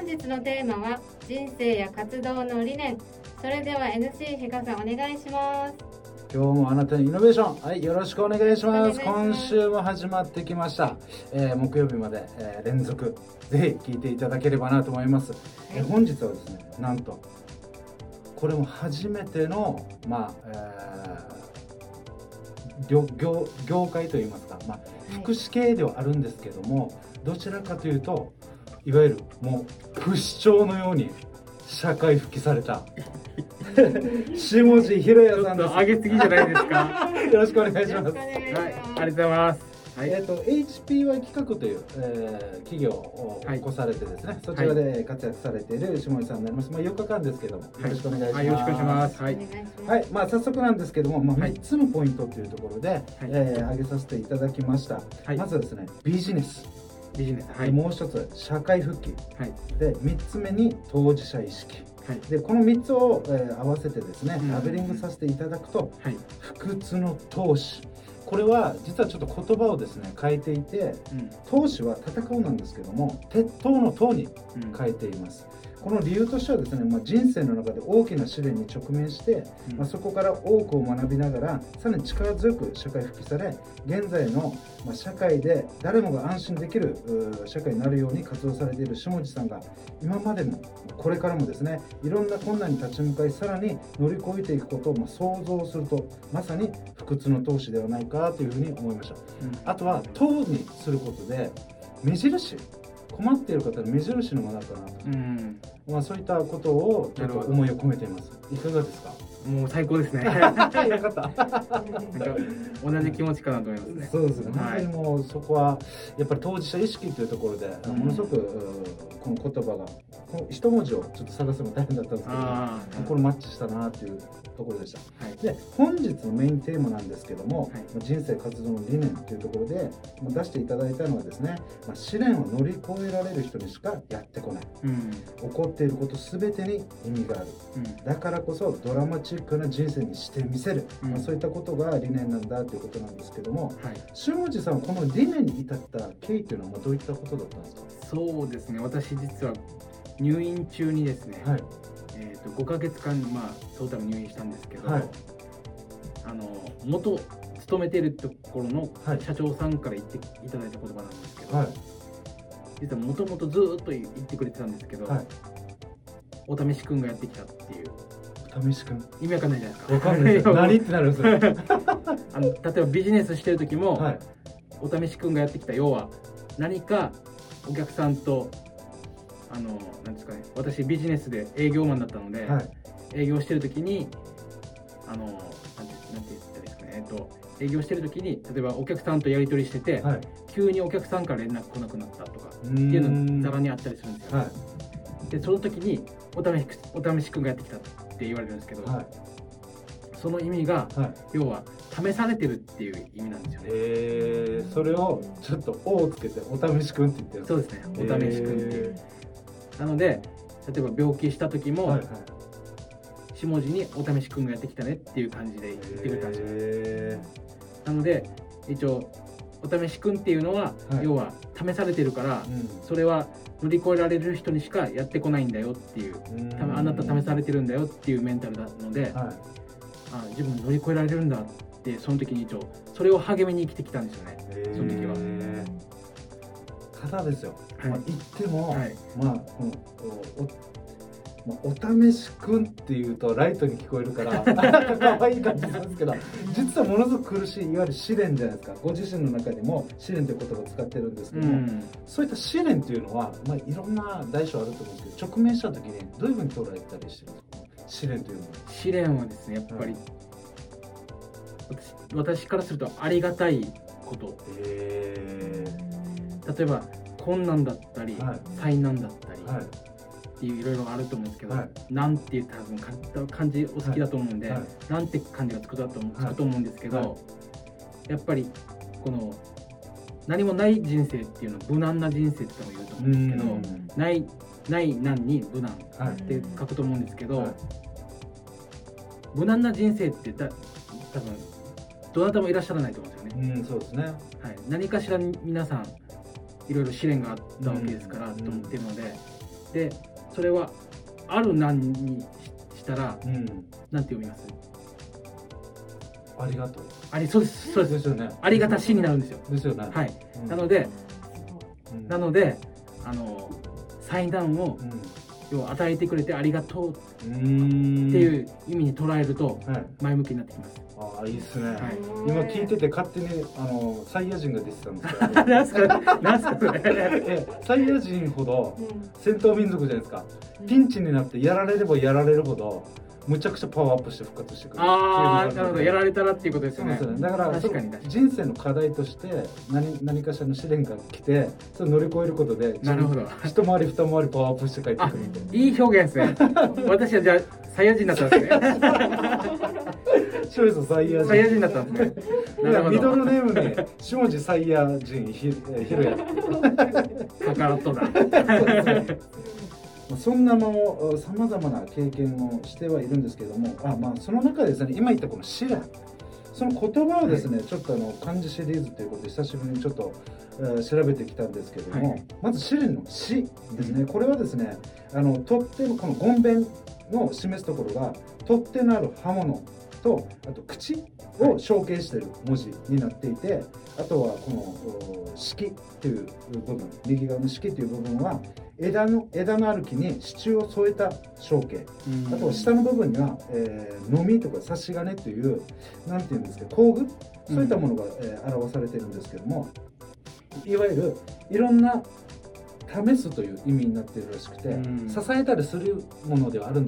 本日のテーマは人生や活動の理念。それでは NC 比嘉さんお願いします。今日もあなたにイノベーション、はい、よろしくお願いします。今週も始まってきました、木曜日まで、連続ぜひ聞いていただければなと思います、本日はですね、なんとこれも初めての、業界といいますか、福祉系ではあるんですけども、どちらかというといわゆるもう不死鳥のように社会復帰された下地ひろやさんです。上げすぎじゃないですかよろしくお願いします。ありがとうございます。HPY 企画という、企業を起こされてですね、そちらで活躍されている下地さんになります、4日間ですけども、よろしくお願いします、よろしくお願いします、早速なんですけども、3つのポイントというところで、挙げさせていただきました、まずはですね、ビジネス、もう一つ社会復帰、で3つ目に当事者意識、でこの3つを、合わせてですねラベリングさせていただくと、不屈の闘志、これは実はちょっと言葉をですね変えていて、闘志は戦うなんですけども鉄塔の塔に変えています、この理由としてはですね、人生の中で大きな試練に直面して、そこから多くを学びながらさらに力強く社会復帰され、現在の、社会で誰もが安心できる社会になるように活動されている下地さんが今までもこれからもですね、いろんな困難に立ち向かい、さらに乗り越えていくことを、想像するとまさに不屈の闘志ではないかというふうに思いました、あとは党にすることで目印、困っている方の目印のものだったなと、そういったことをちょっと思いを込めています。いかがですか？もう最高ですねよかった同じ気持ちかなと思いますね。そうですね、もうそこはやっぱり当事者意識というところで、ものすごくこの言葉がこの一文字をちょっと探すの大変だったんですけど、これマッチしたなというところでした、で本日のメインテーマなんですけども、人生活動の理念というところで出していただいたのはですね、試練を乗り越えられる人にしかやってこない、起こっていること全てに意味がある、だからこそドラマチックな人生にしてみせる、そういったことが理念なんだということなんですけども、下地さんはこの理念に至った経緯というのはどういったことだったんですか？そうですね、私実は入院中にですね、5ヶ月間、トータル入院したんですけど、元勤めているところの社長さんから言っていただいた言葉なんですけど、実はもともとずっと言ってくれてたんですけど、お試しくんがやってきたっていう。お試しくん、意味わかんないじゃないですか。わかんないです何ってなるんですよ例えばビジネスしてる時も、お試しくんがやってきた、要は何かお客さんとなんですかね、私ビジネスで営業マンだったので、営業してる時になんて言ったらいいですかね、営業してる時に例えばお客さんとやり取りしてて、急にお客さんから連絡来なくなったとかっていうのがざらにあったりするんですよ、でその時にお試しくんがやってきたって言われるんですけど、その意味が、要は試されてるっていう意味なんですよね。それをちょっと「お」をつけて「お試しくん」って言ってる。そうですね、お試しくんっていう。なので例えば病気した時も、下地にお試しくんがやってきたねっていう感じで言ってくれたんですよ、なので一応お試しくんっていうのは、要は試されてるから、それは乗り越えられる人にしかやってこないんだよっていう、あなた試されてるんだよっていうメンタルなので、自分乗り越えられるんだって、その時に一応それを励みに生きてきたんですよね、その時は。ただですよ、言っても、お試しくんっていうとライトに聞こえるから可愛い感じなんですけど、実はものすごく苦しい、いわゆる試練じゃないですか。ご自身の中でも試練という言葉を使ってるんですけども、そういった試練というのは、いろんな代償あると思うんですけど、直面した時にどういうふうに捉えたりしてるんですか？試練というのは。試練はですね、やっぱり、私からするとありがたいこと、例えば困難だったり、災難だったり、っていういろいろあると思うんですけど、なんていう多分漢字お好きだと思うんで、なんて漢字がつくと思うんですけど、やっぱりこの何もない人生っていうのは無難な人生って言うと思うんですけど、ない難に無難って書くと思うんですけど、無難な人生って多分どなたもいらっしゃらないと思うんですよね。そうですね、何かしら皆さんいろいろ試練があったわけですからと思っているので、でそれはある難にしたら、うん、なんて読みます？ありがとう。ありそうですそうです。ですよね。ありがたしになるんですよ。ですよね。はい。うん、なので災難を、要は与えてくれてありがとうっていう意味に捉えると前向きになってきます。ああいいですね、はい。今聞いてて勝手にサイヤ人が出てたんですけど。何すか何すかそれ。サイヤ人ほど戦闘民族じゃないですか。ピンチになってやられればやられるほどむちゃくちゃパワーアップして復活してくる。ああなるほど、やられたらっていうことですよね。そうですね。だから人生の課題として何かしらの試練が来てそれ乗り越えることで、なるほど、一回り二回りパワーアップして帰ってくるみたいな。いい表現ですね。私はじゃあサイヤ人だったんですね。そうです、サイヤ人だったんですね。ミドルネームね、下地サイヤ人ひろやカカロットだ。そんなさまざまな経験をしてはいるんですけども、その中でですね、今言ったこの試練、その言葉をですね、はい、ちょっと漢字シリーズということで久しぶりにちょっと、調べてきたんですけども、はい、まず試練の「試」ですね、うん、これはですね、取っ手のこの言弁の示すところが取っ手のある刃物と、あと口を象形している文字になっていて、あとはこの式っていう部分、右側の式っていう部分は枝のある木に支柱を添えた象形、あと下の部分には、のみとか差し金というなんていうんですか、工具、そういったものが、表されているんですけども、いわゆるいろんな試すという意味になっているらしくて、うん、支えたりするものではある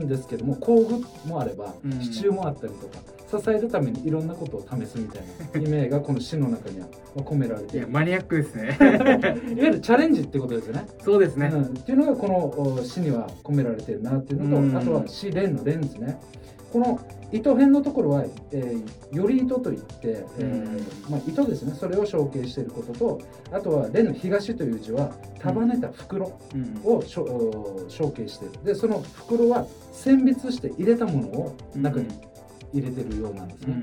んですけども、工具もあれば支柱もあったりとか、うん、支えるためにいろんなことを試すみたいな意味がこの詩の中には込められている。いやマニアックですね。いわゆるチャレンジってことですよね。そうですね、うん、っていうのがこの詩には込められてるなっていうのと、うん、あとは試練の練ですね。この糸編のところは、より糸といって、糸ですね、それを象形していることと、あとは連の東という字は束ねた袋を、象形している。でその袋は選別して入れたものを中に入れてるようなんですね、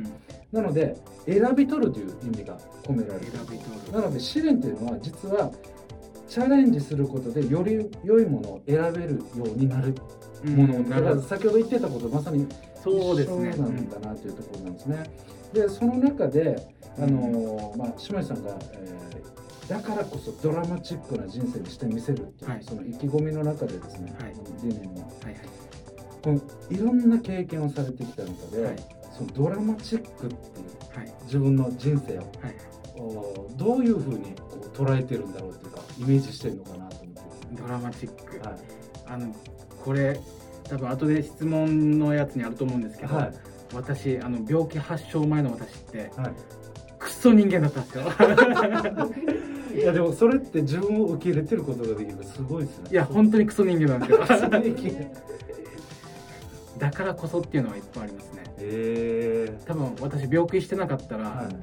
なので選び取るという意味が込められている。なので試練というのは実はチャレンジすることでより良いものを選べるようになるもの、だから先ほど言ってたことまさにそうですね、なんだなというところなんですね。でその中で島地さんが、だからこそドラマチックな人生にしてみせるっていう、はい、その意気込みの中でですね、理念は、いろんな経験をされてきた中で、はい、そのドラマチックっていう、はい、自分の人生を、どういうふうにこう捉えてるんだろうっていうか、イメージしてるのかなと思って、ドラマチック、はい、これ多分後で質問のやつにあると思うんですけど、はい、私病気発症前の私って、はい、クソ人間だったんですよ。いやでもそれって自分を受け入れてることができるからすごいですね。いや本当にクソ人間なんですよ。だからこそっていうのはいっぱいありますね。多分私病気してなかったら、はい、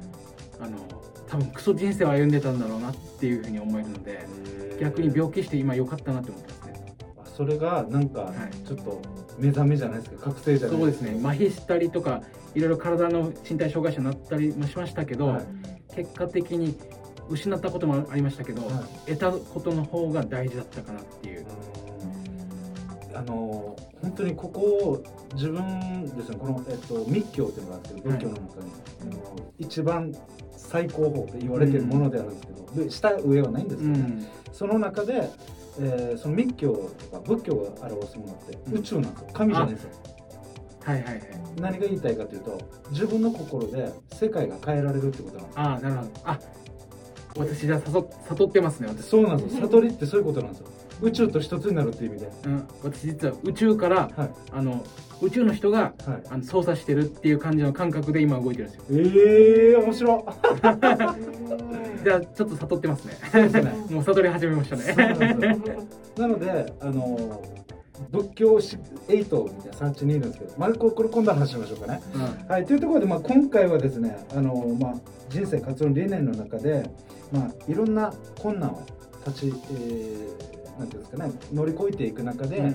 多分クソ人生を歩んでたんだろうなっていうふうに思えるので、逆に病気して今良かったなって思ってます。それがなんかちょっと目覚めじゃないですか、覚醒じゃないですか。そうですね、麻痺したりとかいろいろ体の身体障害者になったりもしましたけど、はい、結果的に失ったこともありましたけど、はい、得たことの方が大事だったかなっていう、本当にここを自分ですね、この、密教というのがあって、仏教の中に、一番最高峰と言われているものであるんですけど、で下上はないんですけどね、その中でその密教とか仏教が表すものって宇宙なんですよ、神じゃないですよ。はいはいはい。何が言いたいかというと、自分の心で世界が変えられるってことなんですよ。ああなるほど。あ、私じゃ悟ってますね。私そうなんですよ。悟りってそういうことなんですよ。宇宙と一つになるっていう意味で、私実は宇宙から、宇宙の人が、操作してるっていう感じの感覚で今動いてるんですよ。面白い。じゃあちょっと悟ってますね。そうですね。もう悟り始めましたね。なので仏教8みたいな産地にいるんですけど、これ今度は話しましょうかね。はい、というところで、今回はですね、人生活動理念の中で、いろんな困難をなんていうんですかね、乗り越えていく中で、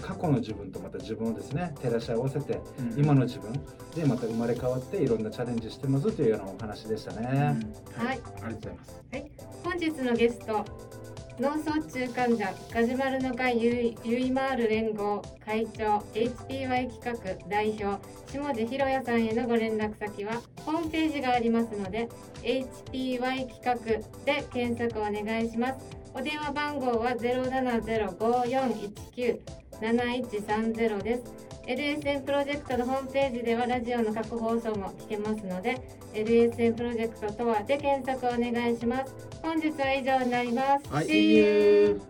過去の自分とまた自分をですね照らし合わせて、今の自分でまた生まれ変わっていろんなチャレンジしてますというようなお話でしたね。はい、ありがとうございます。はい、本日のゲスト脳卒中患者ガジュマルの会ゆいまーる連合会長 HPY 企画代表下地ひろやさんへのご連絡先はホームページがありますので HPY 企画で検索お願いします。お電話番号は 07054197130 です。LSN プロジェクトのホームページではラジオの過去放送も聞けますので LSN プロジェクトとはで検索お願いします。本日は以上になります。はい、See you!